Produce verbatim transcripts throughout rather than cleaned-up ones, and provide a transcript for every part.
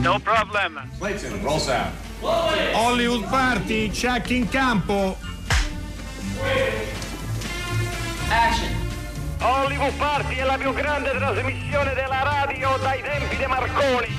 No problem. Clayton, roll sound. Hollywood Party, check in campo. Action. Hollywood Party è la più grande trasmissione della radio dai tempi di Marconi.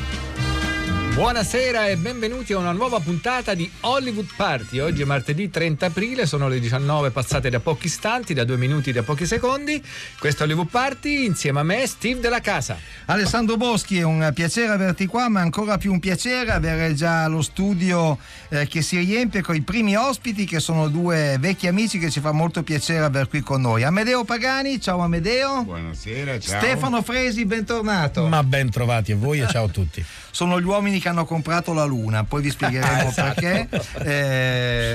Buonasera e benvenuti a una nuova puntata di Hollywood Party. Oggi è martedì trenta aprile, sono le diciannove passate da pochi istanti, da due minuti da pochi secondi. Questo è Hollywood Party, insieme a me Steve Della Casa. Alessandro Boschi, è un piacere averti qua, ma ancora più un piacere avere già lo studio eh, che si riempie con i primi ospiti, che sono due vecchi amici che ci fa molto piacere aver qui con noi. Amedeo Pagani, ciao Amedeo. Buonasera, ciao. Stefano Fresi, bentornato. Ma ben trovati a voi e ciao a tutti. Sono gli uomini che hanno comprato la Luna, poi vi spiegheremo esatto. perché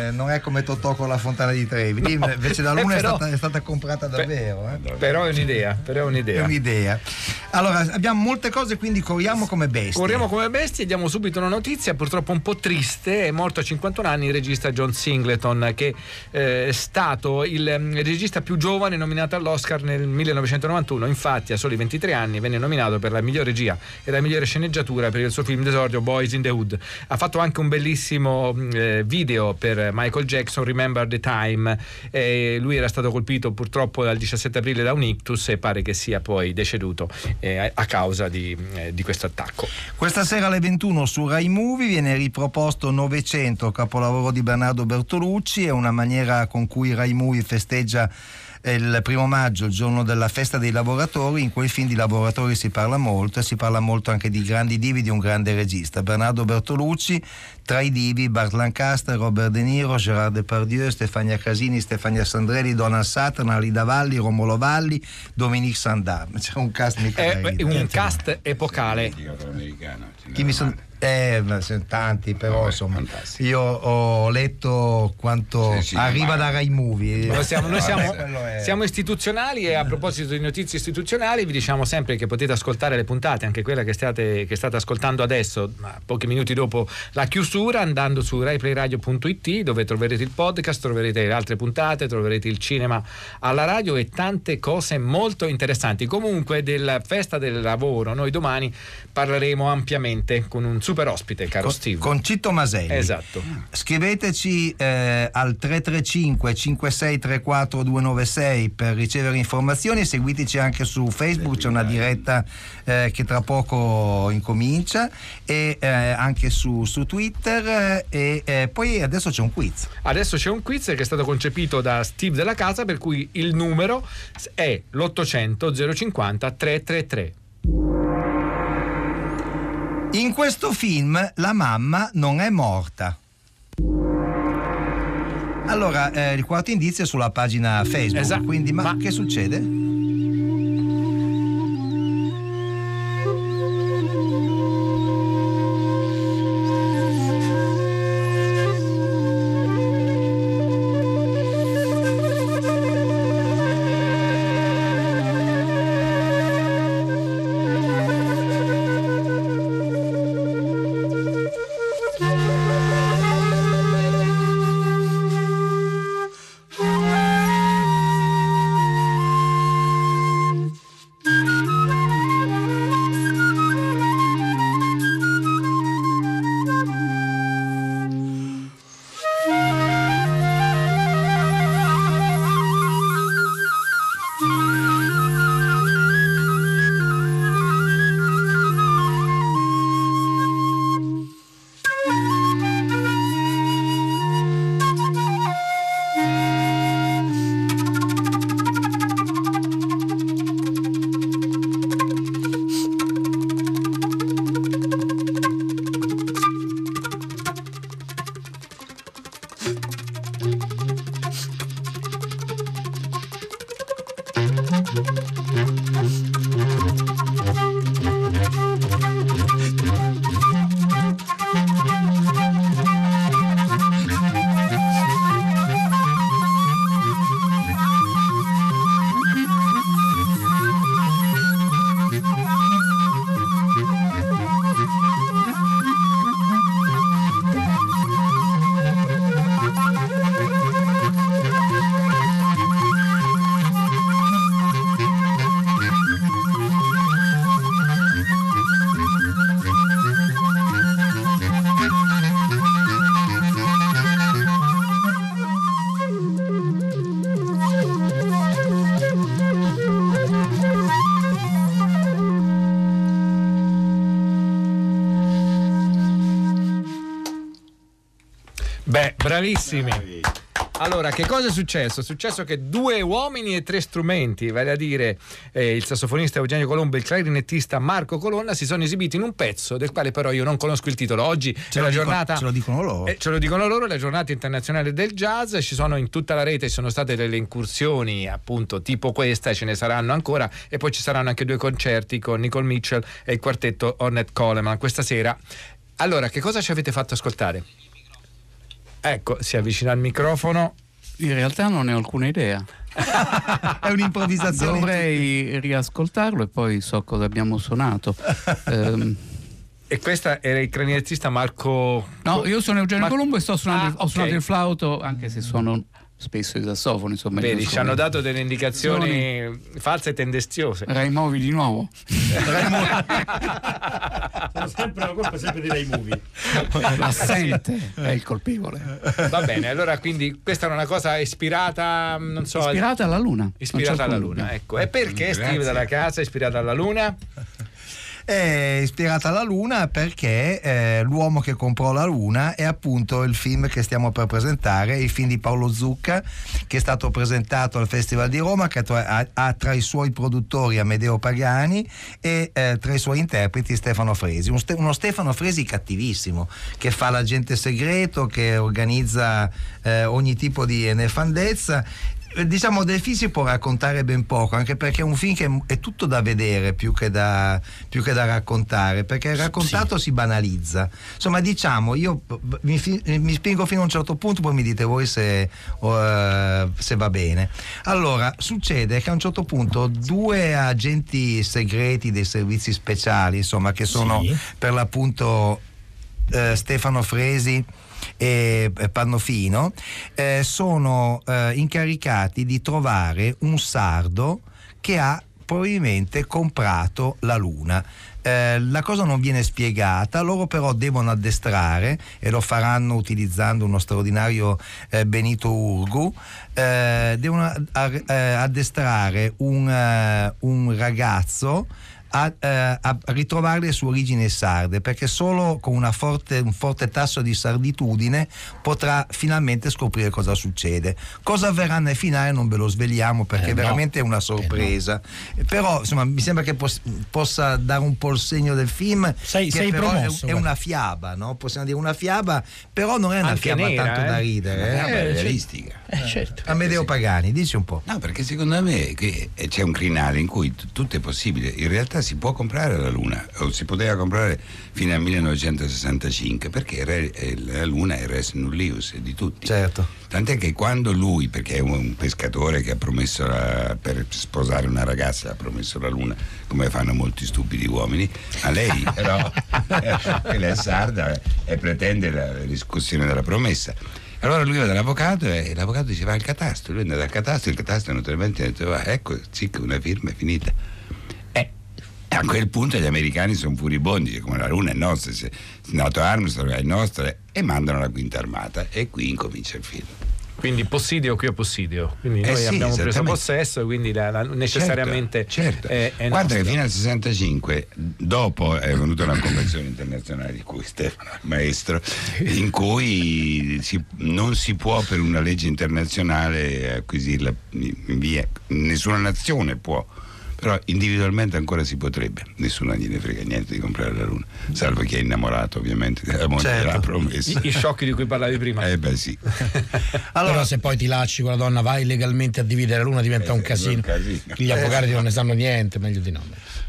eh, non è come Totò con la fontana di Trevi, no, invece la Luna eh però, è, stata, è stata comprata davvero eh. però, è un'idea, però è un'idea è un'idea allora abbiamo molte cose, quindi corriamo come bestie corriamo come bestie e diamo subito una notizia purtroppo un po' triste. È morto a cinquantuno anni il regista John Singleton, che eh, è stato il, il regista più giovane nominato all'Oscar nel millenovecentonovantuno. Infatti a soli ventitré anni venne nominato per la miglior regia e la migliore sceneggiatura per il suo film d'esordio Boys in the Hood. Ha fatto anche un bellissimo eh, video per Michael Jackson, Remember the Time. Eh, lui era stato colpito purtroppo dal diciassette aprile da un ictus e pare che sia poi deceduto eh, a causa di, eh, di questo attacco. Questa sera alle ventuno su Rai Movie viene riproposto Novecento, capolavoro di Bernardo Bertolucci. È una maniera con cui Rai Movie festeggia il primo maggio, il giorno della festa dei lavoratori. In quel film di lavoratori si parla molto e si parla molto anche di grandi divi, di un grande regista. Bernardo Bertolucci, tra i divi Burt Lancaster, Robert De Niro, Gerard Depardieu, Stefania Casini, Stefania Sandrelli, Donald Sutherland, Alida Valli, Romolo Valli, Dominique Sandam. C'è un cast mica è, da ridere, un cast no. epocale. Chi mi sono Eh, sono tanti, però Vabbè, insomma fantastico. Io ho letto quanto sì, sì, arriva da Rai Movie. Noi siamo, noi siamo, siamo istituzionali, e a proposito di notizie istituzionali vi diciamo sempre che potete ascoltare le puntate, anche quella che state, che state ascoltando adesso, ma pochi minuti dopo la chiusura, andando su rai play radio punto it, dove troverete il podcast, troverete le altre puntate, troverete il cinema alla radio e tante cose molto interessanti. Comunque della festa del lavoro noi domani parleremo ampiamente con un super ospite, caro con, Steve. Con Citto Maselli. Esatto. Scriveteci eh, al tre tre cinque cinque sei tre quattro due nove sei per ricevere informazioni, seguiteci anche su Facebook, c'è una diretta eh, che tra poco incomincia, e eh, anche su, su Twitter e eh, poi adesso c'è un quiz. Adesso c'è un quiz che è stato concepito da Steve Della Casa, per cui il numero è l'ottocento zero cinquanta tre tre tre. In questo film la mamma non è morta. Allora, eh, il quarto indizio è sulla pagina Facebook, esatto. Quindi ma, ma che succede? Beh, bravissimi. Bravi. Allora, che cosa è successo? È successo che due uomini e tre strumenti, vale a dire eh, il sassofonista Eugenio Colombo e il clarinettista Marco Colonna, si sono esibiti in un pezzo del quale però io non conosco il titolo. Oggi ce è la dico, giornata. Ce lo dicono loro. Eh, ce lo dicono loro, la giornata internazionale del jazz. Ci sono in tutta la rete, ci sono state delle incursioni appunto tipo questa, e ce ne saranno ancora. E poi ci saranno anche due concerti con Nicole Mitchell e il quartetto Ornette Coleman questa sera. Allora, che cosa ci avete fatto ascoltare? Ecco, si avvicina al microfono. In realtà non ne ho alcuna idea. È un'improvvisazione. Dovrei riascoltarlo e poi so cosa abbiamo suonato. um. E questa era il clarinettista Marco... No, io sono Eugenio Mar... Colombo e sto suonando, ah, ho okay. suonato il flauto, anche se sono... spesso i sassofoni, insomma. Vedi, ci hanno dato delle indicazioni Soni. false e tendenziose. Rai Movie di nuovo. Sono sempre la colpa sempre di Rai Movie. L'assente è il colpevole. Va bene, allora quindi questa era una cosa ispirata, non so, ispirata alla luna. Ispirata alla luna, dubbio. Ecco. E perché Grazie. Steve Della Casa è ispirata alla luna? È ispirata alla Luna perché eh, L'uomo che comprò la Luna è appunto il film che stiamo per presentare, il film di Paolo Zucca, che è stato presentato al Festival di Roma, che ha, ha tra i suoi produttori Amedeo Pagani e eh, tra i suoi interpreti Stefano Fresi, uno, uno Stefano Fresi cattivissimo, che fa l'agente segreto, che organizza eh, ogni tipo di nefandezza. Diciamo, del film si può raccontare ben poco, anche perché è un film che è tutto da vedere più che da, più che da raccontare, perché il raccontato sì. si banalizza. Insomma, diciamo, io mi, mi spingo fino a un certo punto, poi mi dite voi se, uh, se va bene. Allora, succede che a un certo punto due agenti segreti dei servizi speciali, insomma, che sono sì. per l'appunto uh, Stefano Fresi e Pannofino, eh, sono eh, incaricati di trovare un sardo che ha probabilmente comprato la luna. Eh, la cosa non viene spiegata, loro però devono addestrare, e lo faranno utilizzando uno straordinario eh, Benito Urgo, eh, devono addestrare un, uh, un ragazzo A, eh, a ritrovare le sue origini sarde, perché solo con una forte, un forte tasso di sarditudine potrà finalmente scoprire cosa succede. Cosa avverrà nel finale non ve lo sveliamo, perché eh veramente no. è una sorpresa, eh no. però insomma mi sembra che pos- possa dare un po' il segno del film. Sei, che sei però promosso, è, è una fiaba, no? Possiamo dire una fiaba, però non è una anche fiaba nera, tanto eh? da ridere, è una fiaba eh, realistica. Eh, certo. Amedeo Pagani, dici un po'. No, perché secondo me che c'è un crinale in cui t- tutto è possibile. In realtà si può comprare la Luna, o si poteva comprare fino al millenovecentosessantacinque, perché la Luna era res nullius di tutti. Certo. Tant'è che quando lui, perché è un pescatore che ha promesso la, per sposare una ragazza, ha promesso la Luna, come fanno molti stupidi uomini, a lei però, che lei è sarda e pretende la riscossione della promessa. Allora lui va dall'avvocato e l'avvocato diceva al catastro, lui è andato al catastro, il catastro naturalmente ha detto, ecco, zicca, una firma è finita. A quel punto gli americani sono furibondi, come la Luna è nostra, se Nato Armstrong è nostra, e mandano la quinta armata, e qui incomincia il film. Quindi Possidio qui è Possidio, quindi eh noi sì, abbiamo preso possesso, quindi la, la, necessariamente certo, certo. È, è guarda nostro. Che fino al sessantacinque, dopo è venuta una convenzione internazionale di cui Stefano è maestro, in cui si, non si può per una legge internazionale acquisirla in via, nessuna nazione può, però individualmente ancora si potrebbe, nessuno gliene frega niente di comprare la Luna, salvo chi è innamorato ovviamente della moglie, certo. della promessa, i, i sciocchi di cui parlavi prima. Eh beh sì. Allora però se poi ti lacci con la donna, vai legalmente a dividere la Luna, diventa eh, un, casino. un casino gli avvocati eh, non ne sanno niente, meglio di no.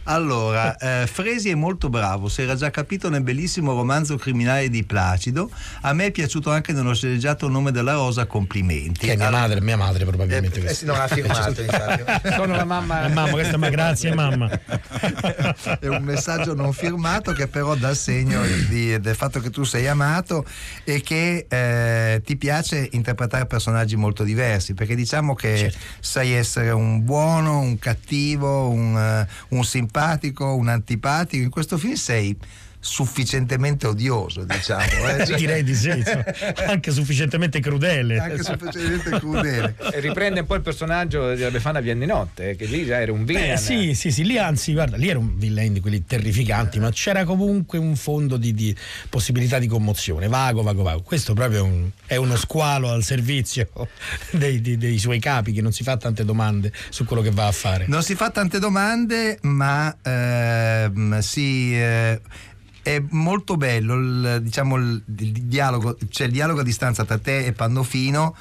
Allora, eh, Fresi è molto bravo, si era già capito nel bellissimo romanzo criminale di Placido, a me è piaciuto anche nello sceneggiato Nome della Rosa, complimenti. Che è mia, allora, madre, mia madre probabilmente. Eh, eh sì, non ha firmato, infatti. Sono la mamma. La mamma, questa ma grazie mamma. È un messaggio non firmato che però dà segno di, del fatto che tu sei amato e che eh, ti piace interpretare personaggi molto diversi, perché diciamo che certo. sai essere un buono, un cattivo, un, un simpatico, un antipatico. In questo film sei sufficientemente odioso, diciamo, eh? Cioè... direi di sì, cioè, anche sufficientemente crudele, anche sufficientemente crudele. E riprende un po' il personaggio della Befana Vienninotte, che lì già era un villain. Beh, sì, sì, sì, lì anzi, guarda, lì era un villain di quelli terrificanti, ma c'era comunque un fondo di, di possibilità di commozione, vago, vago, vago. Questo proprio è, un, è uno squalo al servizio dei, dei, dei suoi capi, che non si fa tante domande su quello che va a fare. Non si fa tante domande, ma ehm, si... Eh... È molto bello il, diciamo, il, il dialogo, cioè il dialogo a distanza tra te e Pannofino.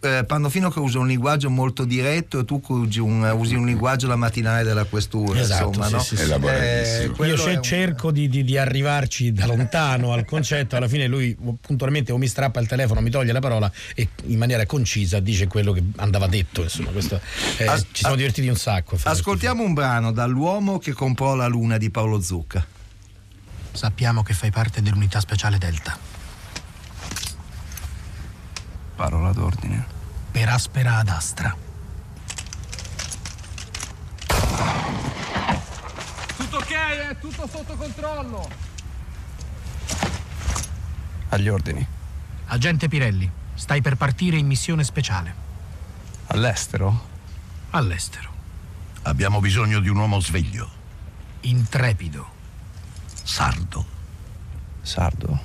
Eh, Pannofino che usa un linguaggio molto diretto e tu usi un, usi un linguaggio la mattinale della questura. Esatto, insomma, sì, no? Sì, sì. Eh, io c- un... cerco di, di, di arrivarci da lontano al concetto, alla fine lui puntualmente o mi strappa il telefono, mi toglie la parola e in maniera concisa dice quello che andava detto, insomma. Questo, eh, As- ci siamo divertiti un sacco. Ascoltiamo un brano dall'Uomo che comprò la Luna di Paolo Zucca. Sappiamo che fai parte dell'unità speciale Delta. Parola d'ordine. Per aspera ad astra. Tutto ok, è tutto sotto controllo. Agli ordini. Agente Pirelli, stai per partire in missione speciale. All'estero? All'estero. Abbiamo bisogno di un uomo sveglio. Intrepido. Sardo. Sardo?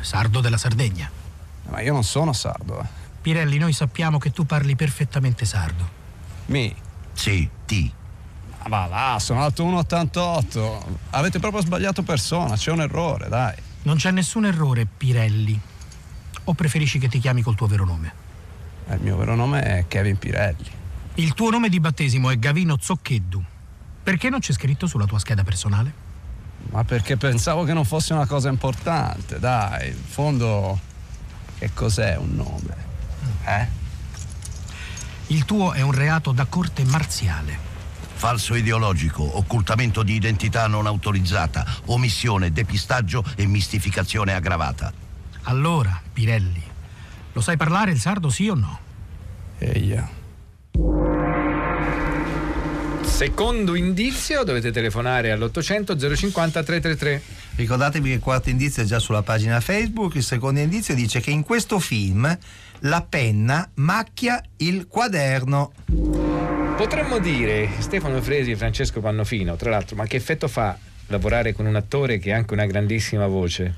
Sardo della Sardegna. Ma io non sono sardo. Eh. Pirelli, noi sappiamo che tu parli perfettamente sardo. Mi? Sì, ti. Ma va là, sono alto uno virgola ottantotto. Avete proprio sbagliato persona, c'è un errore, dai. Non c'è nessun errore, Pirelli. O preferisci che ti chiami col tuo vero nome? Eh, il mio vero nome è Kevin Pirelli. Il tuo nome di battesimo è Gavino Zoccheddu. Perché non c'è scritto sulla tua scheda personale? Ma perché pensavo che non fosse una cosa importante, dai, in fondo che cos'è un nome? Eh? Il tuo è un reato da corte marziale. Falso ideologico, occultamento di identità non autorizzata, omissione, depistaggio e mistificazione aggravata. Allora, Pirelli, lo sai parlare il sardo, sì o no? Eia. Secondo indizio, dovete telefonare all'ottocento zero cinquanta trecentotrentatré. Ricordatevi che il quarto indizio è già sulla pagina Facebook. Il secondo indizio dice che in questo film la penna macchia il quaderno. Potremmo dire, Stefano Fresi e Francesco Pannofino, tra l'altro, ma che effetto fa lavorare con un attore che ha anche una grandissima voce?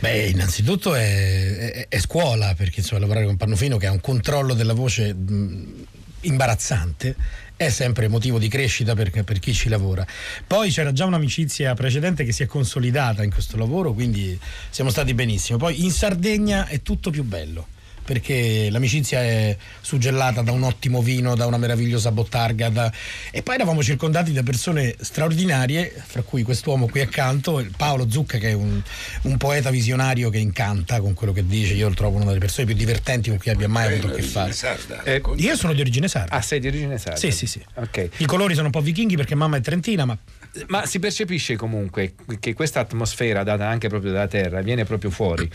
Beh, innanzitutto è, è, è scuola, perché insomma lavorare con Pannofino, che ha un controllo della voce mh, imbarazzante, è sempre motivo di crescita per, per chi ci lavora. Poi c'era già un'amicizia precedente che si è consolidata in questo lavoro, quindi siamo stati benissimo. Poi in Sardegna è tutto più bello, perché l'amicizia è suggellata da un ottimo vino, da una meravigliosa bottarga, da... e poi eravamo circondati da persone straordinarie, fra cui quest'uomo qui accanto, Paolo Zucca, che è un, un poeta visionario che incanta con quello che dice. Io lo trovo una delle persone più divertenti con cui abbia mai avuto a che fare. Sarda, eh, io sono di origine sarda. Ah, sei di origine sarda? Sì, sì, sì. Okay. I colori sono un po' vichinghi perché mamma è trentina, ma... ma si percepisce comunque che questa atmosfera data anche proprio dalla terra viene proprio fuori.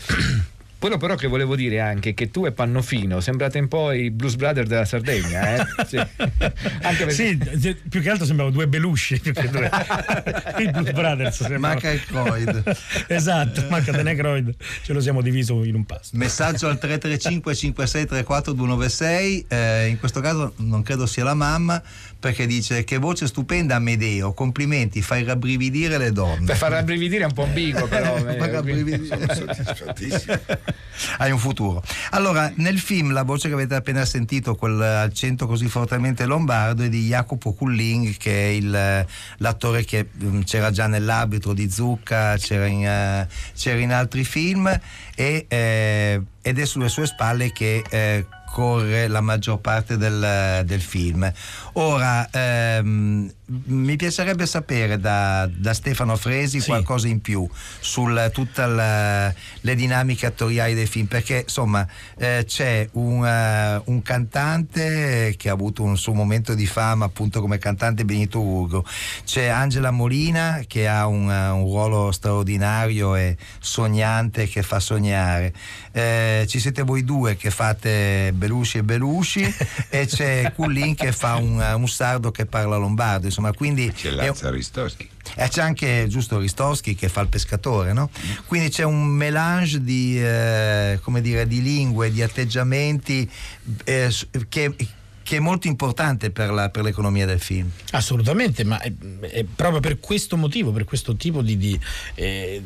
Quello però che volevo dire anche è che tu e Pannofino sembrate un po' i Blues Brothers della Sardegna, eh? Sì. Anche perché... sì, più che altro sembrano due Belushi, più che due. I Blues Brothers sembrano. Manca il Croid. Esatto, manca il Croid. Ce lo siamo diviso in un pasto. Messaggio al tre tre cinque cinque sei tre quattro due nove sei, eh, in questo caso non credo sia la mamma, perché dice: che voce stupenda Amedeo, complimenti, fai rabbrividire le donne. Per far rabbrividire è un po' ambiguo, però. Sono soddisfattissimo. Hai un futuro. Allora, nel film la voce che avete appena sentito, quell'accento così fortemente lombardo, è di Jacopo Culling, che è il, l'attore che c'era già nell'Arbitro di Zucca, c'era in, c'era in altri film, e, eh, ed è sulle sue spalle che eh, corre la maggior parte del, del film. Ora ehm, mi piacerebbe sapere da, da Stefano Fresi, sì, qualcosa in più sul tutta la, le dinamiche attoriali dei film, perché insomma eh, c'è un, uh, un cantante che ha avuto un suo momento di fama appunto come cantante, Benito Urgo, c'è Angela Molina che ha un, uh, un ruolo straordinario e sognante, che fa sognare, eh, ci siete voi due che fate Belushi e Belushi e c'è Cullin che fa un, un sardo che parla lombardo, insomma, quindi c'è Lazzaro Ristoschi. e c'è anche giusto Ristovski che fa il pescatore, no? Quindi c'è un mélange di eh, come dire, di lingue, di atteggiamenti eh, che che è molto importante per, la, per l'economia del film. Assolutamente, ma è, è proprio per questo motivo, per questo tipo di, di, eh,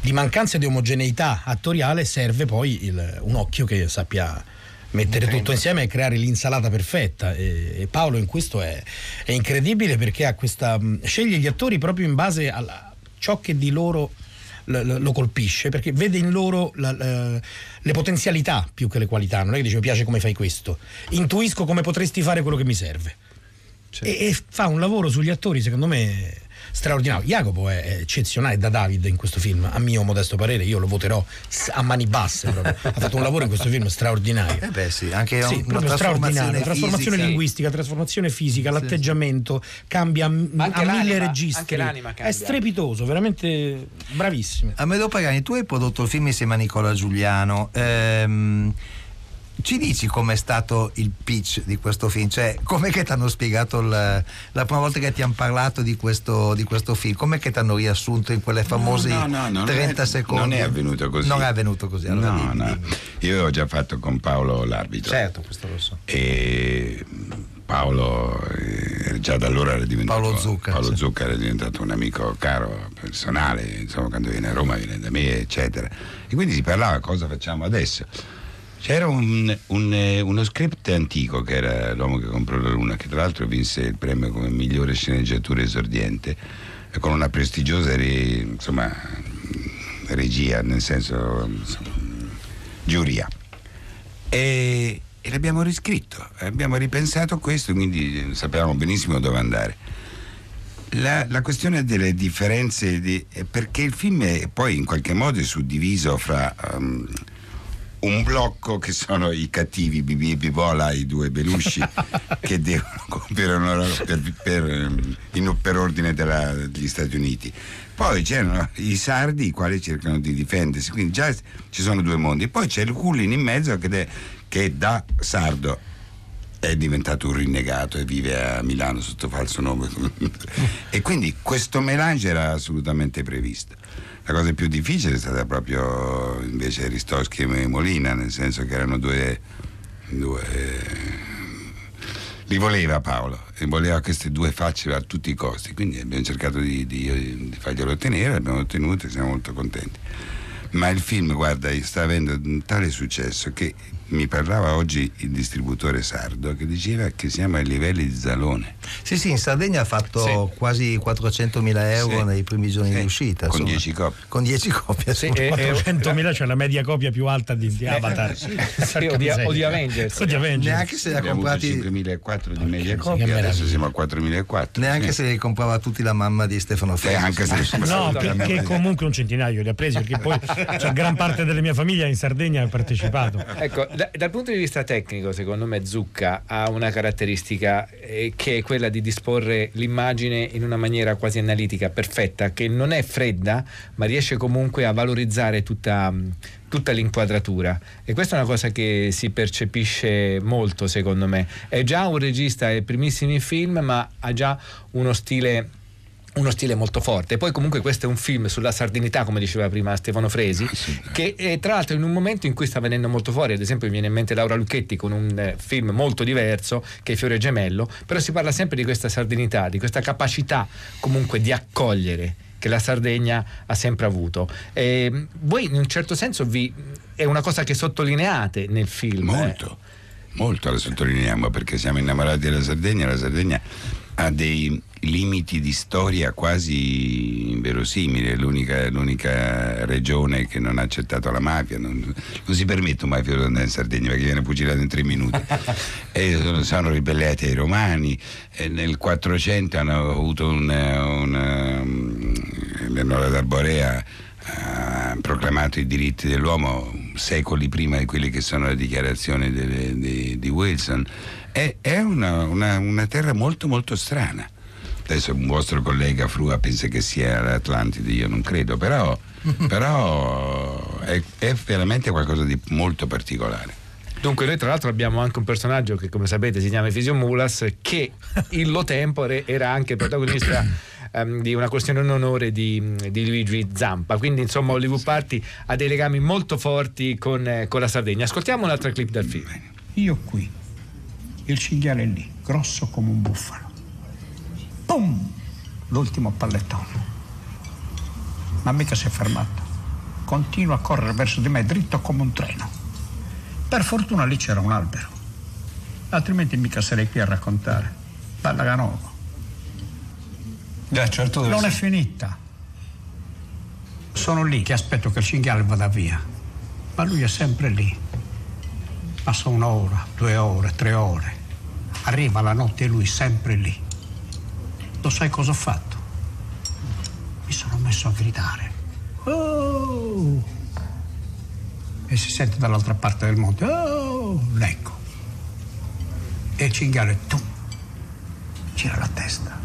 di mancanza di omogeneità attoriale serve poi il, un occhio che sappia mettere tutto insieme e creare l'insalata perfetta, e, e Paolo in questo è, è incredibile, perché ha questa, sceglie gli attori proprio in base a ciò che di loro lo colpisce, perché vede in loro la, la, le potenzialità più che le qualità. Non è che dice mi piace come fai questo, intuisco come potresti fare quello che mi serve, certo. e, e fa un lavoro sugli attori secondo me straordinario. Jacopo è eccezionale, da David in questo film, a mio modesto parere, io lo voterò a mani basse proprio. Ha fatto un lavoro in questo film straordinario, eh beh sì, anche sì, un, una trasformazione, trasformazione linguistica, trasformazione fisica, sì, l'atteggiamento cambia, ma anche a mille registri, anche l'anima cambia. È strepitoso, veramente bravissimo. Amedeo Pagani, tu hai prodotto il film insieme a Nicola Giuliano, ehm, ci dici com'è stato il pitch di questo film? Cioè, com'è che ti hanno spiegato il, la prima volta che ti hanno parlato di questo, di questo film? Com'è che ti hanno riassunto in quelle famose no, no, no, trenta è, secondi? Non è avvenuto così. Non è avvenuto così, allora no, dimmi, no. Dimmi. Io ho già fatto con Paolo l'arbitro. Certo, questo lo so. E Paolo eh, già da allora era diventato Paolo Zucca, Paolo sì. Zucca era diventato un amico caro, personale, insomma, quando viene a Roma viene da me, eccetera. E quindi si parlava cosa facciamo adesso. C'era un, un, uno script antico che era L'uomo che comprò la Luna, che tra l'altro vinse il premio come migliore sceneggiatura esordiente, con una prestigiosa re, insomma, regia, nel senso insomma, giuria. E E l'abbiamo riscritto, abbiamo ripensato questo, quindi sapevamo benissimo dove andare. La, la questione delle differenze, di, perché il film è poi in qualche modo suddiviso fra um, un blocco che sono i cattivi, Bibi e Bibola, i due Belushi, che devono compiere un'ora per, per, in, per ordine della, degli Stati Uniti. Poi c'erano i sardi, i quali cercano di difendersi, quindi già ci sono due mondi. Poi c'è il Cullin in mezzo che... De, che da sardo è diventato un rinnegato e vive a Milano sotto falso nome e quindi questo melange era assolutamente previsto. La cosa più difficile è stata proprio invece Ristovski e Molina, nel senso che erano due, due... li voleva Paolo e voleva queste due facce a tutti i costi, quindi abbiamo cercato di, di, di farglielo ottenere, l'abbiamo ottenuto e siamo molto contenti. Ma il film, guarda, sta avendo un tale successo che mi parlava oggi il distributore sardo che diceva che siamo ai livelli di Zalone. Sì, sì, in Sardegna ha fatto sì. quasi quattrocentomila euro sì. nei primi giorni sì. di uscita. Con dieci copie. Con dieci copie, sì. quattrocentomila, c'è cioè la media copia più alta di, di Avatar. Eh, sì. Sì, o, di, o di Avengers. O di Avengers. Neanche se li ha comprati... cinquemilaquattrocento di media copia, adesso siamo a quattromilaquattrocento. Neanche sì. se li comprava tutti la mamma di Stefano Fresi. Eh, anche se no, perché comunque un centinaio li ha presi, perché poi cioè, gran parte della mia famiglia in Sardegna ha partecipato. Ecco, da, dal punto di vista tecnico, secondo me Zucca ha una caratteristica eh, che è quella di disporre l'immagine in una maniera quasi analitica, perfetta, che non è fredda, ma riesce comunque a valorizzare tutta, tutta l'inquadratura. E questa è una cosa che si percepisce molto, secondo me. È già un regista ai primissimi film, ma ha già uno stile... uno stile molto forte. Poi comunque questo è un film sulla sardinità, come diceva prima Stefano Fresi, che è, tra l'altro, in un momento in cui sta venendo molto fuori. Ad esempio mi viene in mente Laura Lucchetti con un eh, film molto diverso che è Fiore Gemello, però si parla sempre di questa sardinità, di questa capacità comunque di accogliere che la Sardegna ha sempre avuto. E voi in un certo senso vi è una cosa che sottolineate nel film. Molto, eh. molto la sottolineiamo, perché siamo innamorati della Sardegna. La Sardegna ha dei limiti di storia quasi inverosimili, è l'unica, l'unica regione che non ha accettato la mafia, non, non si permette un mafioso di andare in Sardegna perché viene fucilato in tre minuti e sono, sono ribellati ai romani, e nel quattrocento hanno avuto una, una, l'Enora d'Arborea ha proclamato i diritti dell'uomo secoli prima di quelli che sono le dichiarazioni di, di, di Wilson. È, è una, una, una terra molto molto strana. Adesso un vostro collega Frua pensa che sia l'Atlantide, io non credo, però, però è, è veramente qualcosa di molto particolare. Dunque noi tra l'altro abbiamo anche un personaggio che, come sapete, si chiama Efisio Mulas, che in Lo Tempore era anche protagonista ehm, di una questione in onore di, di Luigi Zampa. Quindi insomma Hollywood Party ha dei legami molto forti con, eh, con la Sardegna. Ascoltiamo un'altra clip dal film. Io qui, il cinghiale lì, grosso come un bufalo. Pum! L'ultimo pallettone. Ma mica si è fermato. Continua a correre verso di me, dritto come un treno. Per fortuna lì c'era un albero. Altrimenti mica sarei qui a raccontare. Pallacanova. Eh, certo deve non essere. È finita. Sono lì che aspetto che il cinghiale vada via. Ma lui è sempre lì. Passa un'ora, due ore, tre ore. Arriva la notte e lui è sempre lì. Lo sai cosa ho fatto? Mi sono messo a gridare. Oh! E si sente dall'altra parte del monte. Oh! Ecco. E il cinghiale, tu, gira la testa.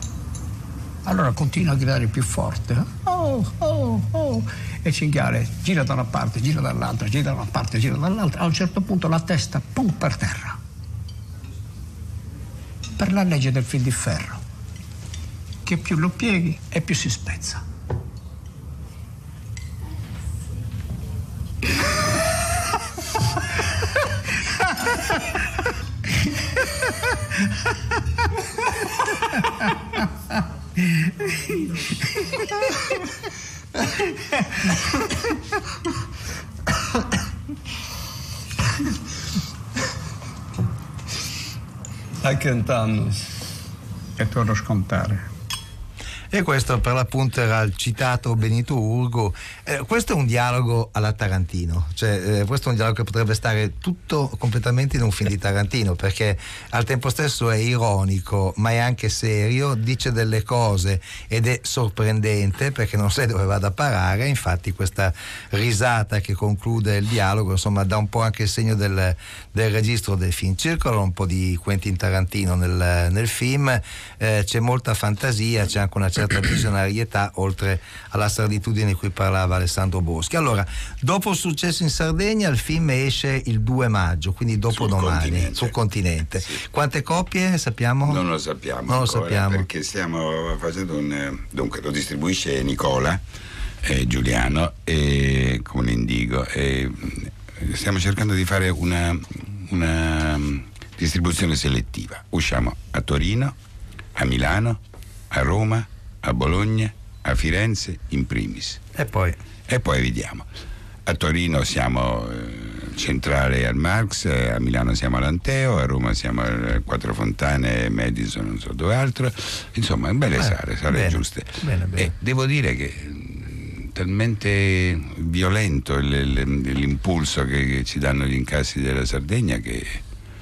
Allora continua a gridare più forte. Oh, oh, oh. E il cinghiale gira da una parte, gira dall'altra, gira da una parte, gira dall'altra. A un certo punto la testa, pum, per terra. Per la legge del fil di ferro, che più lo pieghi e più si spezza. Stai cantando e torno a scontare. E questo per l'appunto era il citato Benito Urgo. Eh, questo è un dialogo alla Tarantino, cioè eh, questo è un dialogo che potrebbe stare tutto completamente in un film di Tarantino, perché al tempo stesso è ironico ma è anche serio, dice delle cose ed è sorprendente perché non sai dove vada a parare. Infatti questa risata che conclude il dialogo insomma dà un po' anche il segno del, del registro del film. Circola un po' di Quentin Tarantino nel, nel film, eh, c'è molta fantasia, c'è anche una certa visionarietà oltre alla sarditudine di cui parlava Alessandro Boschi. Allora, dopo il successo in Sardegna il film esce il due maggio, quindi dopo domani sul continente. Sì. Quante copie sappiamo? Non lo sappiamo, non ancora, lo sappiamo perché stiamo facendo un... dunque lo distribuisce Nicola eh, Giuliano e con Indigo e stiamo cercando di fare una, una distribuzione selettiva. Usciamo a Torino, a Milano, a Roma, a Bologna, a Firenze in primis. E poi? E poi vediamo. A Torino siamo eh, centrale al Marx, eh, a Milano siamo all'Anteo, a Roma siamo al Quattro Fontane, Madison, non so dove altro. Insomma, belle ah, sale, sale bene, giuste. Bene, bene. E devo dire che mh, talmente violento l- l- l'impulso che, che ci danno gli incassi della Sardegna che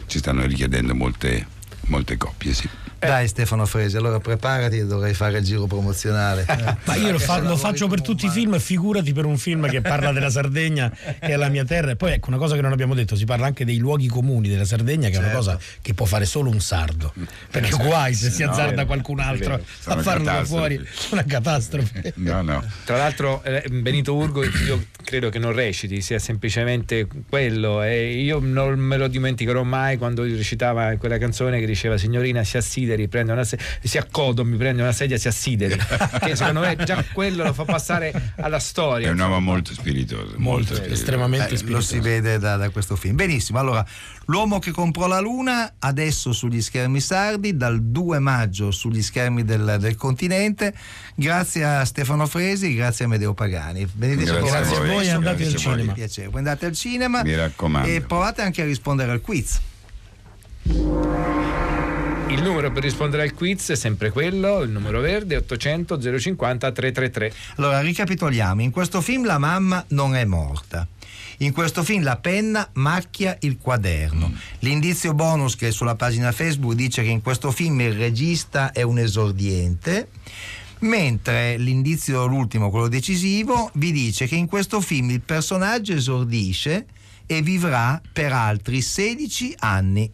ci stanno richiedendo molte, molte coppie, sì. Dai Stefano Fresi, allora preparati, dovrei fare il giro promozionale. Ma io lo, fa, lo faccio per tutti i film, figurati per un film che parla della Sardegna, che è la mia terra. E poi ecco una cosa che non abbiamo detto, si parla anche dei luoghi comuni della Sardegna, che certo. È una cosa che può fare solo un sardo, perché guai se si azzarda no, qualcun altro a farlo da fuori, una catastrofe. No, no. Tra l'altro Benito Urgo io credo che non reciti, sia semplicemente quello, e io non me lo dimenticherò mai quando recitava quella canzone che diceva "signorina si asside, prende una sedia, si accodo, mi prende una sedia, si assideri", che secondo me già quello lo fa passare alla storia. È un uomo molto spiritoso, molto, molto spiritoso. Estremamente eh, spiritoso. Lo si vede da, da questo film. Benissimo, allora L'uomo che comprò la Luna adesso sugli schermi sardi, dal due maggio sugli schermi del, del continente. Grazie a Stefano Fresi, grazie a Amedeo Pagani. Benedetto, grazie, grazie a voi, voi andate al cinema. Piacere. Andate al cinema, mi raccomando, e provate anche a rispondere al quiz. Il numero per rispondere al quiz è sempre quello, il numero verde, ottocento zero cinquanta trecentotrentatré. Allora, ricapitoliamo. In questo film la mamma non è morta. In questo film la penna macchia il quaderno. L'indizio bonus che è sulla pagina Facebook dice che in questo film il regista è un esordiente, mentre l'indizio l'ultimo, quello decisivo, vi dice che in questo film il personaggio esordisce e vivrà per altri sedici anni.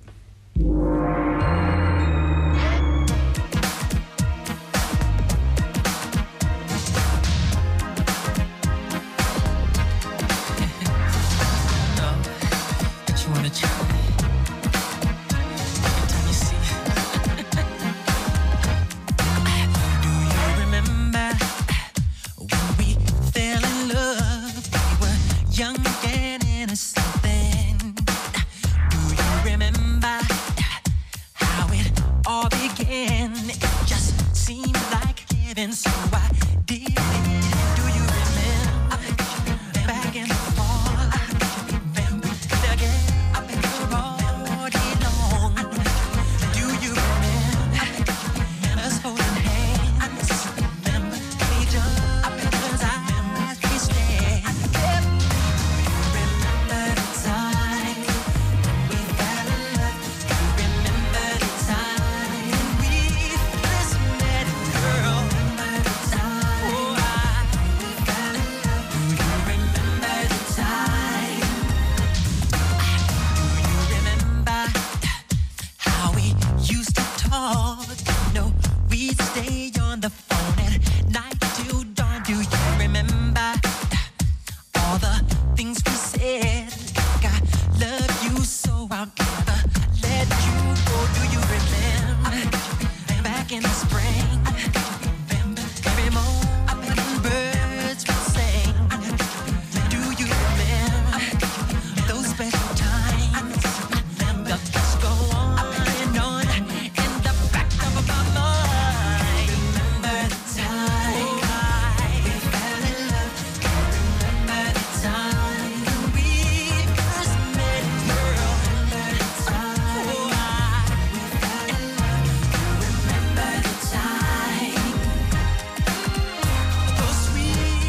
Remember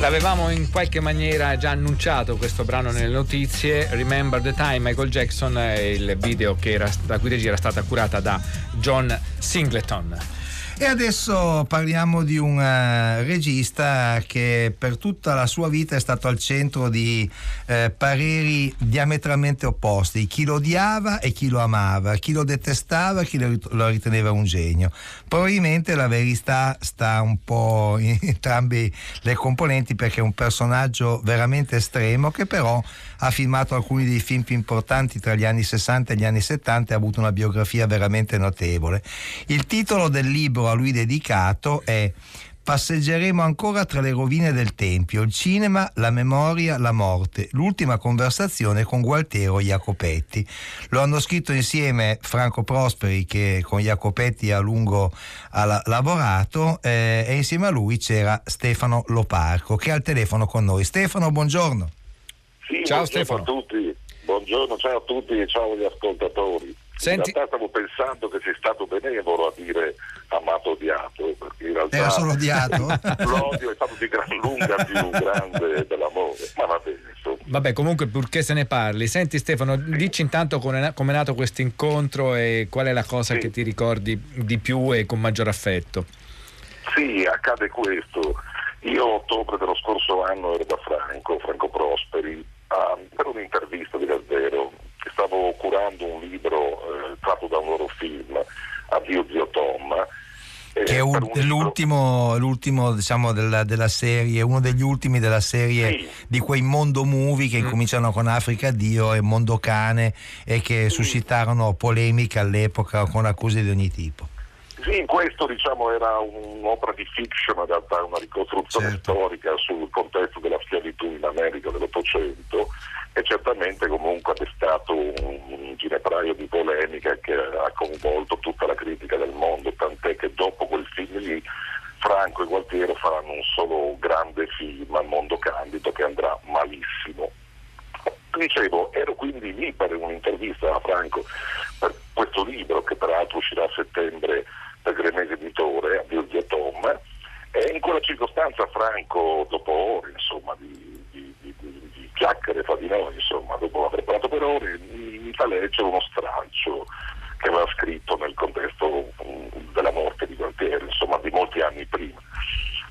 L'avevamo in qualche maniera già annunciato questo brano nelle notizie. Remember the Time, Michael Jackson, è il video che era, la cui regia era stata curata da John Singleton. E adesso parliamo di un regista che per tutta la sua vita è stato al centro di eh, pareri diametralmente opposti, chi lo odiava e chi lo amava, chi lo detestava e chi lo, rit- lo riteneva un genio. Probabilmente la verità sta un po' in entrambe le componenti, perché è un personaggio veramente estremo che però ha filmato alcuni dei film più importanti tra gli anni sessanta e gli anni settanta e ha avuto una biografia veramente notevole. Il titolo del libro a lui dedicato è Passeggeremo ancora tra le rovine del Tempio, il cinema, la memoria, la morte, l'ultima conversazione con Gualtiero Jacopetti. Lo hanno scritto insieme Franco Prosperi, che con Jacopetti a lungo ha lavorato, eh, e insieme a lui c'era Stefano Loparco, che è al telefono con noi. Stefano, buongiorno. Sì, ciao, buongiorno Stefano. A tutti. Buongiorno, ciao a tutti e ciao agli ascoltatori. Senti... in realtà stavo pensando che sei stato benevolo a dire amato odiato, perché in realtà era solo odiato. L'odio è stato di gran lunga più grande dell'amore, ma va bene, insomma. Vabbè, comunque purché se ne parli. Senti Stefano, sì, dici intanto come è nato questo incontro e qual è la cosa sì. che ti ricordi di più e con maggior affetto. Sì, accade questo. Io a ottobre dello scorso anno ero da Franco, Franco Prosperi, a, per un'intervista di davvero. Stavo curando un libro eh, tratto da un loro film, Addio Zio Tom, eh, che è un, un l'ultimo, libro... l'ultimo diciamo della, della serie, uno degli ultimi della serie sì. di quei mondo movie che mm. cominciano con Africa Dio e Mondo Cane e che sì. suscitarono polemiche all'epoca con accuse di ogni tipo. Sì, questo diciamo era un'opera di fiction, in realtà una ricostruzione certo. storica sul contesto della schiavitù in America dell'Ottocento, e certamente comunque è stato un ginepraio di polemica che ha coinvolto tutta la critica del mondo, tant'è che dopo quel film lì Franco e Gualtiero faranno un solo grande film al Mondo Candido che andrà malissimo. Dicevo, ero quindi lì per un'intervista a Franco per questo libro che peraltro uscirà a settembre per Gremese Editore, Addio Zio Tom, e in quella circostanza Franco, dopo ore insomma di, di, di, di, di chiacchiere fa di noi, insomma dopo l'aver parlato per ore, mi fa leggere uno stralcio che aveva scritto nel contesto della morte di Gualtiero, insomma di molti anni prima.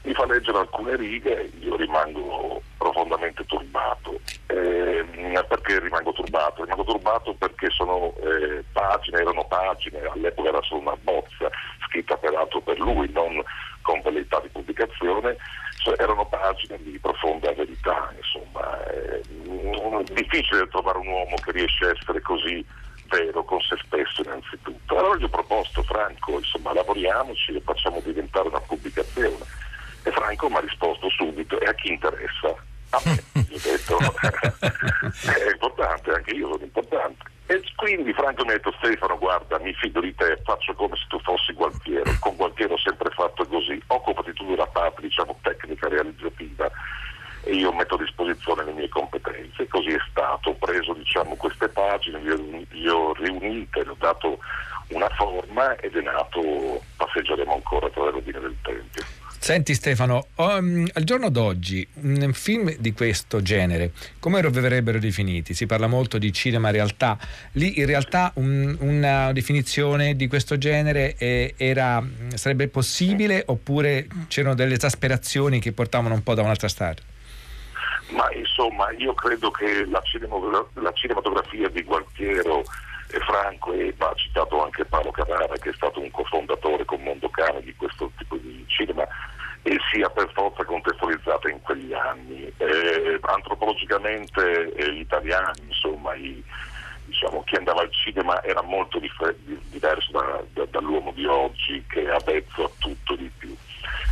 Mi fa leggere alcune righe, io rimango profondamente turbato, eh, perché rimango turbato? Rimango turbato perché sono eh, pagine, erano pagine, all'epoca era solo una bozza, scritta peraltro per lui, non con velleità di pubblicazione, cioè, erano pagine di profonda verità, insomma, è difficile trovare un uomo che riesce a essere così vero con se stesso innanzitutto. Allora gli ho proposto, Franco, insomma, lavoriamoci e facciamo diventare una pubblicazione. E Franco mi ha risposto subito, e a chi interessa? A me, gli ho detto, è importante, anche io sono importante. E quindi Franco mi ha detto, Stefano, guarda, mi fido di te, faccio come se tu fossi Gualtiero, con Gualtiero ho sempre fatto così, occupati tu della parte, diciamo, tecnica realizzativa, e io metto a disposizione le mie competenze. E così è stato, ho preso, diciamo, queste pagine, le ho riunite, le ho dato una forma ed è nato Passeggeremo ancora tra le rovine del Tempio. Senti Stefano, um, al giorno d'oggi un film di questo genere come lo verrebbero definiti? Si parla molto di cinema realtà, lì in realtà un, una definizione di questo genere eh, era, sarebbe possibile, oppure c'erano delle esasperazioni che portavano un po' da un'altra strada? Ma insomma io credo che la, cinema, la cinematografia di Gualtiero e Franco, e va citato anche Paolo Carrara che è stato un cofondatore con Mondo Cane di questo tipo di cinema, e sia per forza contestualizzata in quegli anni. Eh, antropologicamente eh, gli italiani, insomma, i, diciamo, chi andava al cinema era molto differ- diverso da, da, dall'uomo di oggi che è avvezzo a tutto di più.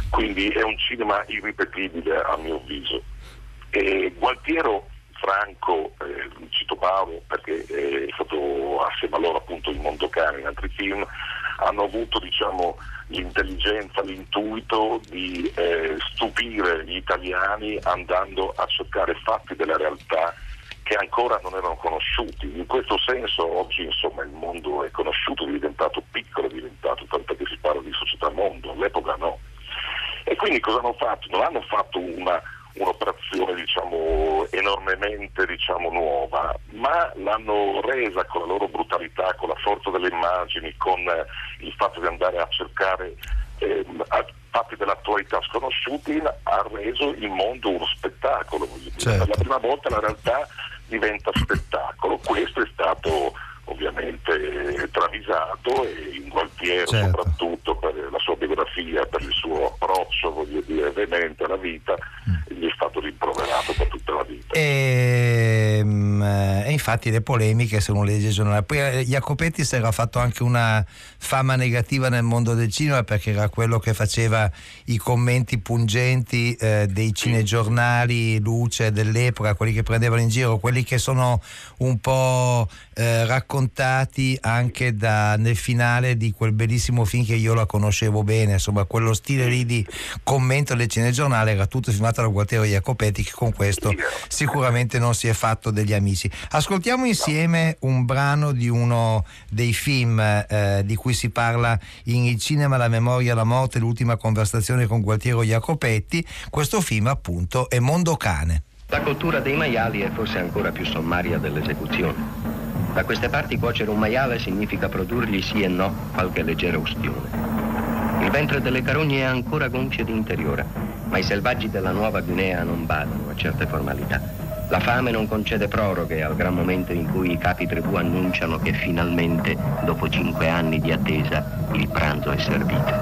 Quindi è un cinema irripetibile a mio avviso. E Gualtiero, Franco, eh, cito Paolo perché è stato assieme a loro appunto in Mondo Cane in altri film, hanno avuto diciamo l'intelligenza, l'intuito di eh, stupire gli italiani andando a cercare fatti della realtà che ancora non erano conosciuti. In questo senso oggi insomma il mondo è conosciuto, è diventato piccolo, è diventato, tanto che si parla di società mondo, all'epoca no. E quindi cosa hanno fatto? Non hanno fatto una un'operazione diciamo enormemente diciamo nuova, ma l'hanno resa con la loro brutalità, con la forza delle immagini, con il fatto di andare a cercare eh, a fatti dell'attualità sconosciuti, ha reso il mondo uno spettacolo. Certo. Per la prima volta la realtà diventa spettacolo. Questo è stato ovviamente travisato, e in Gualtiero, certo, soprattutto per la sua biografia, per il suo approccio, voglio dire, veemente alla vita, gli è stato rimproverato per tutta la vita. E, e infatti le polemiche sono legge giornale. Poi Jacopetti si era fatto anche una fama negativa nel mondo del cinema, perché era quello che faceva i commenti pungenti eh, dei cinegiornali luce dell'epoca, quelli che prendevano in giro, quelli che sono un po' eh, raccontati raccontati anche da, nel finale di quel bellissimo film che io la conoscevo bene, insomma quello stile lì di commento del cinegiornale era tutto filmato da Gualtiero Jacopetti, che con questo sicuramente non si è fatto degli amici. Ascoltiamo insieme un brano di uno dei film eh, di cui si parla in Il cinema, la memoria, la morte, l'ultima conversazione con Gualtiero Jacopetti. Questo film appunto è Mondo Cane. La coltura dei maiali è forse ancora più sommaria dell'esecuzione. Da queste parti cuocere un maiale significa produrgli sì e no qualche leggera ustione. Il ventre delle carogne è ancora gonfio di interiora, ma i selvaggi della Nuova Guinea non badano a certe formalità. La fame non concede proroghe al gran momento in cui i capi tribù annunciano che finalmente, dopo cinque anni di attesa, il pranzo è servito.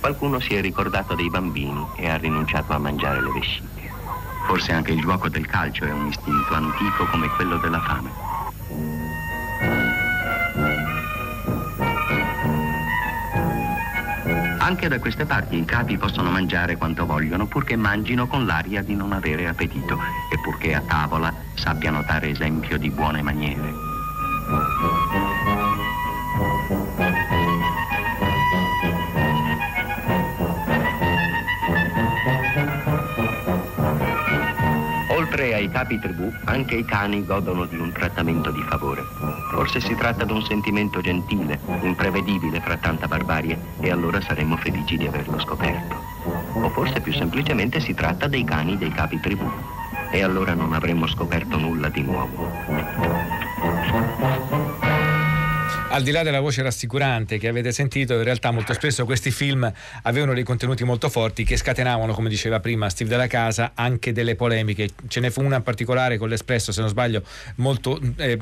Qualcuno si è ricordato dei bambini e ha rinunciato a mangiare le vesciche. Forse anche il gioco del calcio è un istinto antico come quello della fame. Anche da queste parti i capi possono mangiare quanto vogliono, purché mangino con l'aria di non avere appetito e purché a tavola sappiano dare esempio di buone maniere. Oltre ai capi tribù, anche i cani godono di un trattamento di favore. Forse si tratta di un sentimento gentile, imprevedibile fra tanta barbarie, e allora saremmo felici di averlo scoperto. O forse più semplicemente si tratta dei cani dei capi tribù, e allora non avremmo scoperto nulla di nuovo. Al di là della voce rassicurante che avete sentito, in realtà molto spesso questi film avevano dei contenuti molto forti che scatenavano, come diceva prima Steve Della Casa, anche delle polemiche. Ce ne fu una in particolare con l'Espresso, se non sbaglio, molto, eh,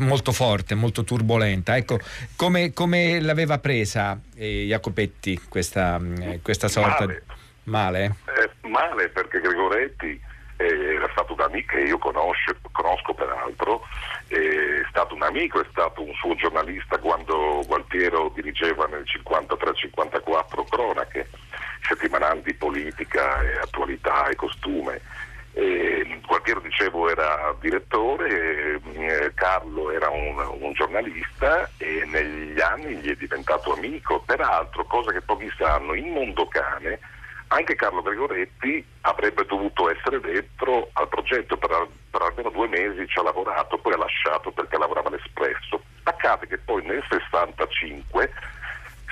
molto forte, molto turbolenta. Ecco, come, come l'aveva presa eh, Jacopetti questa, eh, questa sorta male. di... Male? Eh, male, perché Gregoretti eh, era stato un amico che io conosco, conosco peraltro, è stato un amico, è stato un suo giornalista quando Gualtiero dirigeva nel cinquantatré cinquantaquattro cronache settimanali di politica e attualità e costume. E Gualtiero, dicevo, era direttore, e Carlo era un, un giornalista, e negli anni gli è diventato amico. Peraltro, cosa che pochi sanno, in Mondo Cane anche Carlo Gregoretti avrebbe dovuto essere dentro al progetto, per, per almeno due mesi ci ha lavorato, poi ha lasciato perché lavorava all'Espresso. Accade che poi nel sessantacinque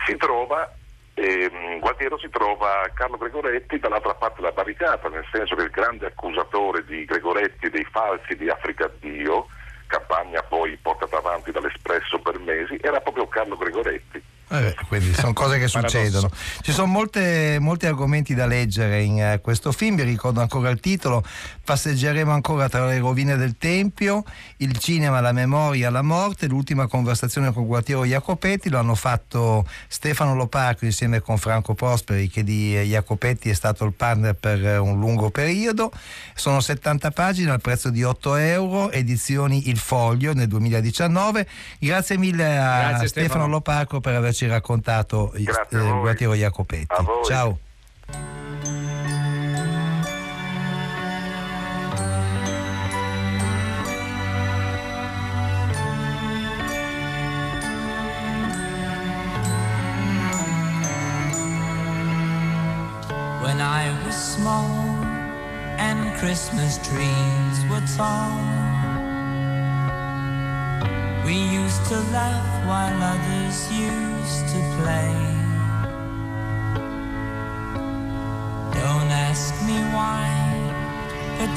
si trova, ehm, Gualtiero si trova Carlo Gregoretti dall'altra parte della barricata, nel senso che il grande accusatore di Gregoretti dei falsi di Africa Dio, campagna poi portata avanti dall'Espresso per mesi, era proprio Carlo Gregoretti. Eh, quindi sono cose che succedono. Ci sono molte, molti argomenti da leggere in eh, questo film. Vi ricordo ancora il titolo: Passeggeremo ancora tra le rovine del Tempio, il cinema, la memoria, la morte, l'ultima conversazione con Gualtiero Jacopetti. Lo hanno fatto Stefano Loparco insieme con Franco Prosperi, che di eh, Jacopetti è stato il partner per eh, un lungo periodo. Sono settanta pagine al prezzo di otto euro, edizioni Il Foglio nel duemiladiciannove. Grazie mille a Grazie, Stefano. Stefano Loparco per aver ci raccontato eh, Gualtiero Jacopetti. Ciao. When I was small and Christmas dreams were tall, we used to laugh while others used to play.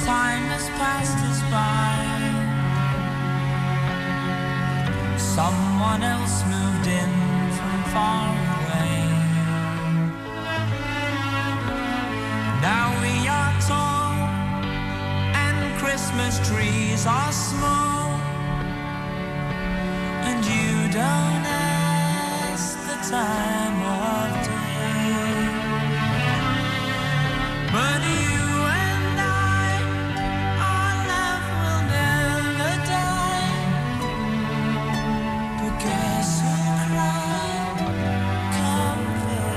time has passed us by. Someone else moved in from far away. Now we are tall and Christmas trees are small, and you don't ask the time of day. But you and I, our love will never die. But guess who cried come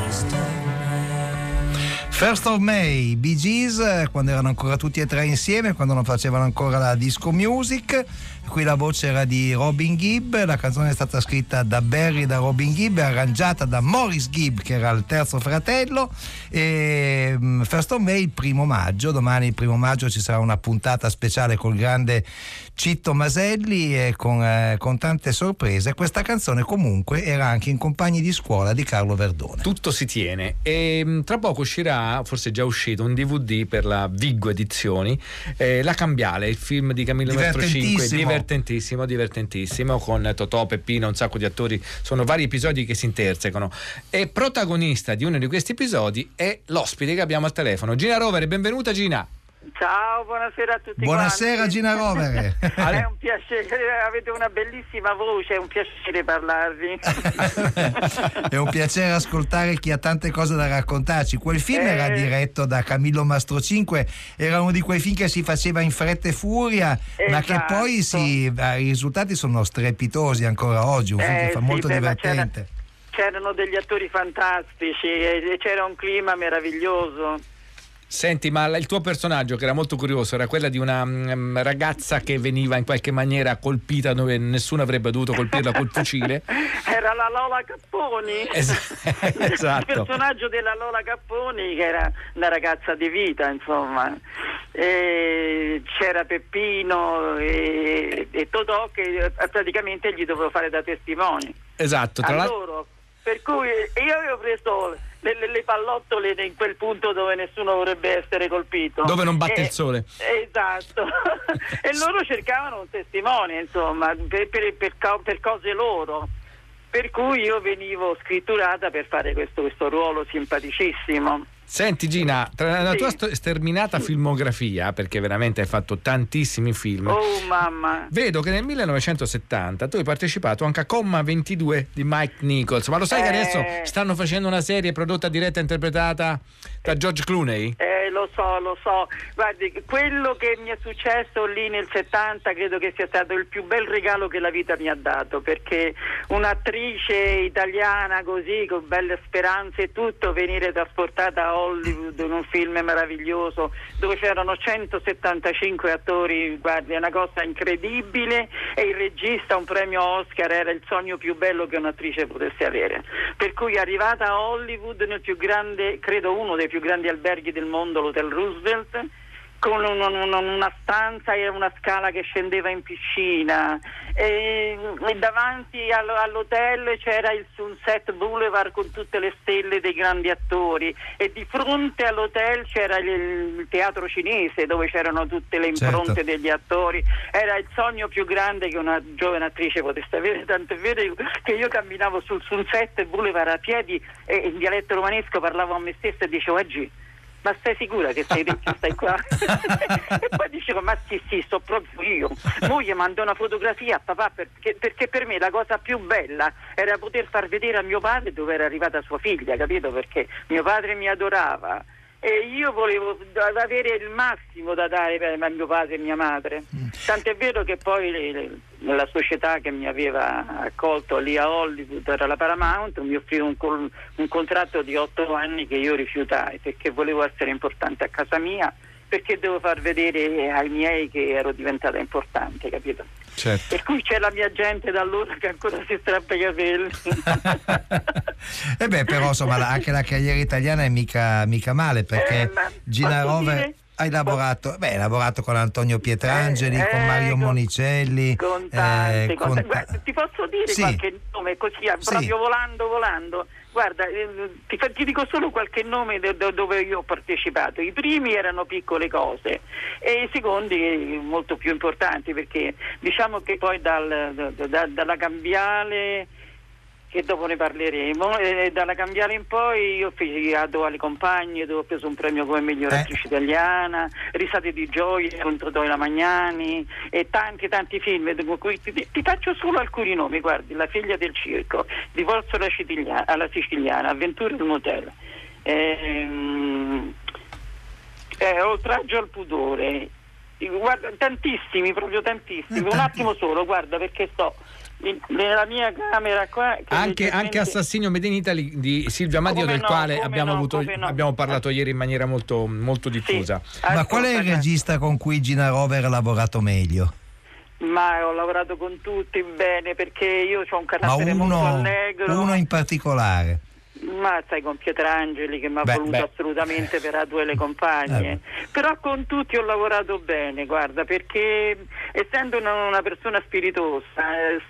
first of May? First of May, Bee Gees, quando erano ancora tutti e tre insieme, quando non facevano ancora la disco music. Qui la voce era di Robin Gibb, la canzone è stata scritta da Barry, da Robin Gibb, arrangiata da Maurice Gibb che era il terzo fratello. E First of May, il primo maggio, domani il primo maggio ci sarà una puntata speciale col grande Citto Maselli e con, eh, con tante sorprese. Questa canzone comunque era anche in Compagni di scuola di Carlo Verdone. Tutto si tiene, e tra poco uscirà, forse è già uscito, un D V D per la Vigo Edizioni, eh, La Cambiale, il film di Camillo Mastrocinque, divertentissimo, divertentissimo, con Totò, Peppino, un sacco di attori, sono vari episodi che si intersecano, e protagonista di uno di questi episodi è l'ospite che abbiamo al telefono, Gina Rovere. Benvenuta Gina. Ciao, buonasera a tutti. Buonasera quanti. Gina Rovere. È un piacere, avete una bellissima voce, è un piacere parlarvi. È un piacere ascoltare chi ha tante cose da raccontarci. Quel film eh. era diretto da Camillo Mastrocinque, era uno di quei film che si faceva in fretta e furia, esatto. ma che poi si, i risultati sono strepitosi ancora oggi, un film eh, che fa sì, molto beh, divertente. C'era, c'erano degli attori fantastici e c'era un clima meraviglioso. Senti, ma il tuo personaggio, che era molto curioso, era quella di una um, ragazza che veniva in qualche maniera colpita dove nessuno avrebbe dovuto colpirla col fucile. Era la Lola Capponi. Es- esatto. Il personaggio della Lola Capponi, che era una ragazza di vita, insomma. E c'era Peppino e, e Totò, che praticamente gli dovevo fare da testimoni. Esatto. Tra l'altro. Loro. Per cui io avevo preso le, le, le pallottole in quel punto dove nessuno vorrebbe essere colpito, dove non batte e, il sole, esatto. E loro cercavano un testimone, insomma, per, per, per, per cose loro, per cui io venivo scritturata per fare questo, questo ruolo simpaticissimo. Senti Gina, tra la sì. tua sterminata sì. filmografia, perché veramente hai fatto tantissimi film, oh mamma, vedo che nel millenovecentosettanta tu hai partecipato anche a Comma ventidue di Mike Nichols. Ma lo sai eh, che adesso stanno facendo una serie prodotta, diretta e interpretata da George Clooney? Eh, lo so, lo so. Guardi, quello che mi è successo lì nel settanta credo che sia stato il più bel regalo che la vita mi ha dato, perché un'attrice italiana così, con belle speranze e tutto, venire trasportata a Hollywood in un film meraviglioso dove c'erano centosettantacinque attori, guardi, è una cosa incredibile, e il regista un premio Oscar, era il sogno più bello che un'attrice potesse avere, per cui arrivata a Hollywood nel più grande, credo uno dei più grandi alberghi del mondo, l'Hotel Roosevelt, con un, un, una stanza e una scala che scendeva in piscina, e, e davanti all, all'hotel c'era il Sunset Boulevard con tutte le stelle dei grandi attori, e di fronte all'hotel c'era il, il teatro cinese dove c'erano tutte le impronte, certo, degli attori. Era il sogno più grande che una giovane attrice potesse avere, tant'è vero che io camminavo sul Sunset Boulevard a piedi e in dialetto romanesco parlavo a me stessa e dicevo: oggi ma stai sicura che sei ricca, stai qua? E poi dicevo: ma sì sì, sto proprio io. Moglie, mandò una fotografia a papà, perché, perché per me la cosa più bella era poter far vedere a mio padre dove era arrivata sua figlia, capito? Perché mio padre mi adorava e io volevo avere il massimo da dare a mio padre e mia madre. Tant'è vero che poi la società che mi aveva accolto lì a Hollywood, era la Paramount, mi offrì un, un contratto di otto anni che io rifiutai, perché volevo essere importante a casa mia, perché devo far vedere ai miei che ero diventata importante, capito? Certo. Per cui c'è la mia gente da allora che ancora si strappa i capelli. E beh, però insomma anche la carriera italiana è mica, mica male, perché eh, Gina Rovere hai lavorato, beh, hai lavorato con Antonio Pietrangeli, eh, con Mario con, Monicelli, con tanti, eh, con, con, guarda, ti posso dire sì. qualche nome così, sì. proprio volando volando. Guarda, ti, ti dico solo qualche nome do, dove io ho partecipato. I primi erano piccole cose e i secondi molto più importanti, perché diciamo che poi dal, da, dalla Cambiale, che dopo ne parleremo, e dalla Cambiale in poi io feci Addo alle compagne, dove ho preso un premio come miglior eh. attrice italiana, Risate di gioia con Totò e la Magnani e tanti tanti film. Ti, ti faccio solo alcuni nomi, guardi: La figlia del circo, Divorzio alla siciliana, alla siciliana Avventure in un hotel, ehm, eh, Oltraggio al pudore, guarda, tantissimi, proprio tantissimi. Un attimo solo, guarda, perché sto nella mia camera qua, che anche, anche Assassino Made in Italy di Silvia Amadio, del no, quale abbiamo, no, avuto, no. abbiamo parlato ieri in maniera molto, molto diffusa. Sì, ma ascolta, qual è il regista con cui Gina Rover ha lavorato meglio? Ma ho lavorato con tutti bene, perché io ho un carattere uno, molto negro. Uno in particolare? Ma sai, con Pietrangeli, che mi ha voluto beh. assolutamente per A due le compagne, eh. però con tutti ho lavorato bene, guarda, perché essendo una, una persona spiritosa,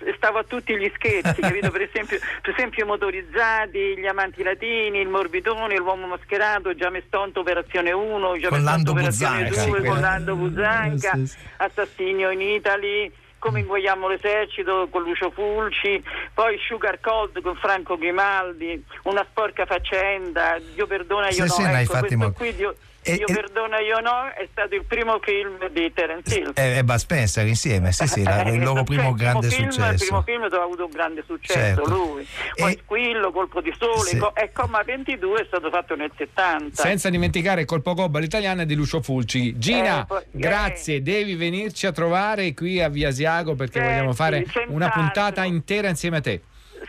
eh, stavo a tutti gli scherzi, capito? Per esempio, per esempio i motorizzati, gli amanti latini, il morbidone, l'uomo mascherato, Giamestonto operazione uno, Giamestonto operazione Buzzanca, due, sì, con Lando Buzzanca, sì, sì. Assassino in Italy, Come inguaiamo l'esercito con Lucio Fulci, poi Sugar Cold con Franco Grimaldi, Una sporca faccenda, Dio perdona io sì, no, sì, ecco questo molto. qui Dio, e, Dio e... perdona io no è stato il primo film di Terence Hill e, e Bud Spencer insieme, sì sì, la, il loro primo grande film, successo. Il primo film dove ha avuto un grande successo, certo. lui, poi e... Squillo, Colpo di Sole, sì. co- e Comma ventidue è stato fatto nel settanta. Senza dimenticare Colpo Gobba l'italiana di Lucio Fulci. Gina, eh, poi, grazie, eh. devi venirci a trovare qui a Via Asiago, perché Senti, vogliamo fare senz'altro. una puntata intera insieme a te.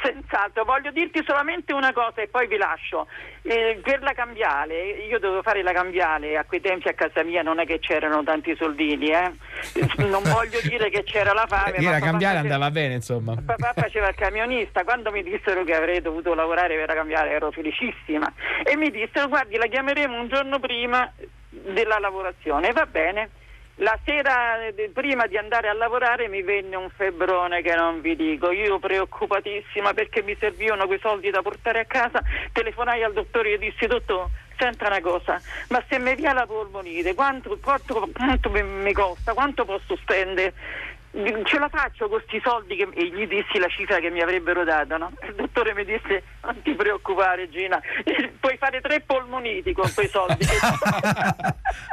Senz'altro, voglio dirti solamente una cosa e poi vi lascio. Eh, per la Cambiale, io dovevo fare la Cambiale, a quei tempi a casa mia non è che c'erano tanti soldini, eh? Non voglio dire che c'era la fame. Io ma la Cambiale faceva... andava bene, insomma. Papà faceva il camionista, quando mi dissero che avrei dovuto lavorare per la Cambiale ero felicissima e mi dissero: guardi, la chiameremo un giorno prima della lavorazione, va bene? La sera de, prima di andare a lavorare mi venne un febbrone che non vi dico. Io preoccupatissima, perché mi servivano quei soldi da portare a casa, telefonai al dottore e dissi: dottore, senta una cosa, ma se mi via la polmonite, quanto, quanto, quanto mi, mi costa? Quanto posso spendere? Ce la faccio con questi soldi? Che... e gli dissi la cifra che mi avrebbero dato, no? Il dottore mi disse: non ti preoccupare, Gina, puoi fare tre polmoniti con quei soldi.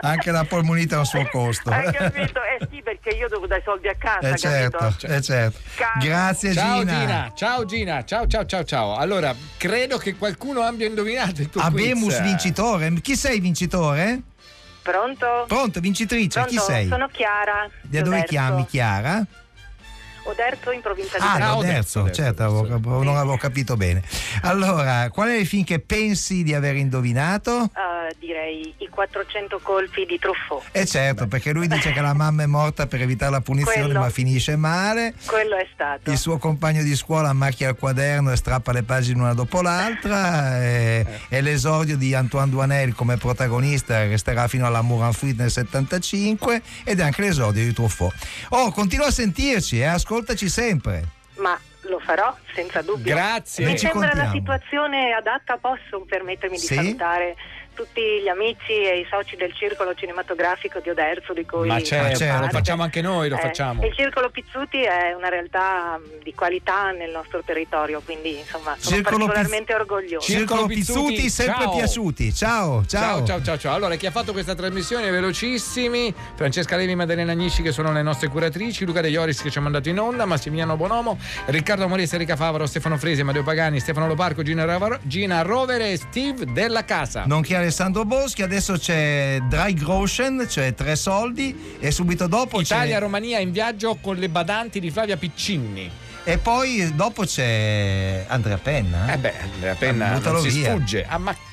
Anche la polmonite ha un suo costo. Hai capito? Eh sì, perché io devo dai soldi a casa, eh certo, eh certo. Grazie, ciao, Gina. Gina. Ciao Gina, ciao ciao ciao ciao. Allora, credo che qualcuno abbia indovinato il tuo Abemus quiz. Vincitore, chi sei vincitore? Pronto? Pronto, vincitrice, Pronto, chi sei? Sono Chiara. Da dove chiami, Chiara? Oderzo, in provincia di Trento. Ah, Oderzo, certo, Oderzo. Avevo, non avevo capito bene. Allora, qual è il film che pensi di aver indovinato? Uh, direi I quattrocento colpi di Truffaut. E eh certo, perché lui dice che la mamma è morta per evitare la punizione, quello, ma finisce male. Quello è stato. Il suo compagno di scuola macchia il quaderno e strappa le pagine una dopo l'altra. e, e l'esordio di Antoine Duanel come protagonista, resterà fino alla Moulin-Fruit nel settantacinque, ed è anche l'esordio di Truffaut. Oh, continua a sentirci, eh, ascolta. Ascoltaci sempre. Ma lo farò senza dubbio. Grazie. Mi sembra una situazione adatta, posso permettermi di sì? salutare tutti gli amici e i soci del circolo cinematografico di Oderzo, di cui ma c'è, c'è lo facciamo anche noi, lo eh, facciamo. Il circolo Pizzuti è una realtà di qualità nel nostro territorio, quindi insomma sono circolo particolarmente Piz... orgoglioso. Circolo Pizzuti, sempre ciao. piaciuti. Ciao, ciao, ciao, ciao, ciao, ciao. Allora, chi ha fatto questa trasmissione velocissimi: Francesca Levi, Maddalena Agnisci, che sono le nostre curatrici, Luca De Ioris, che ci ha mandato in onda, Massimiliano Bonomo, Riccardo Morese, Enrica Favaro, Stefano Fresi, Amedeo Pagani, Stefano Loparco, Gina, Ravaro, Gina Rovere e Steve Della Casa. Non chiaro Alessandro Boschi. Adesso c'è Dry Groschen, cioè Tre Soldi, e subito dopo Italia-Romania in viaggio con le badanti di Flavia Piccinni. E poi dopo c'è Andrea Penna. Eh beh, Andrea Penna non si sfugge. Ah, ma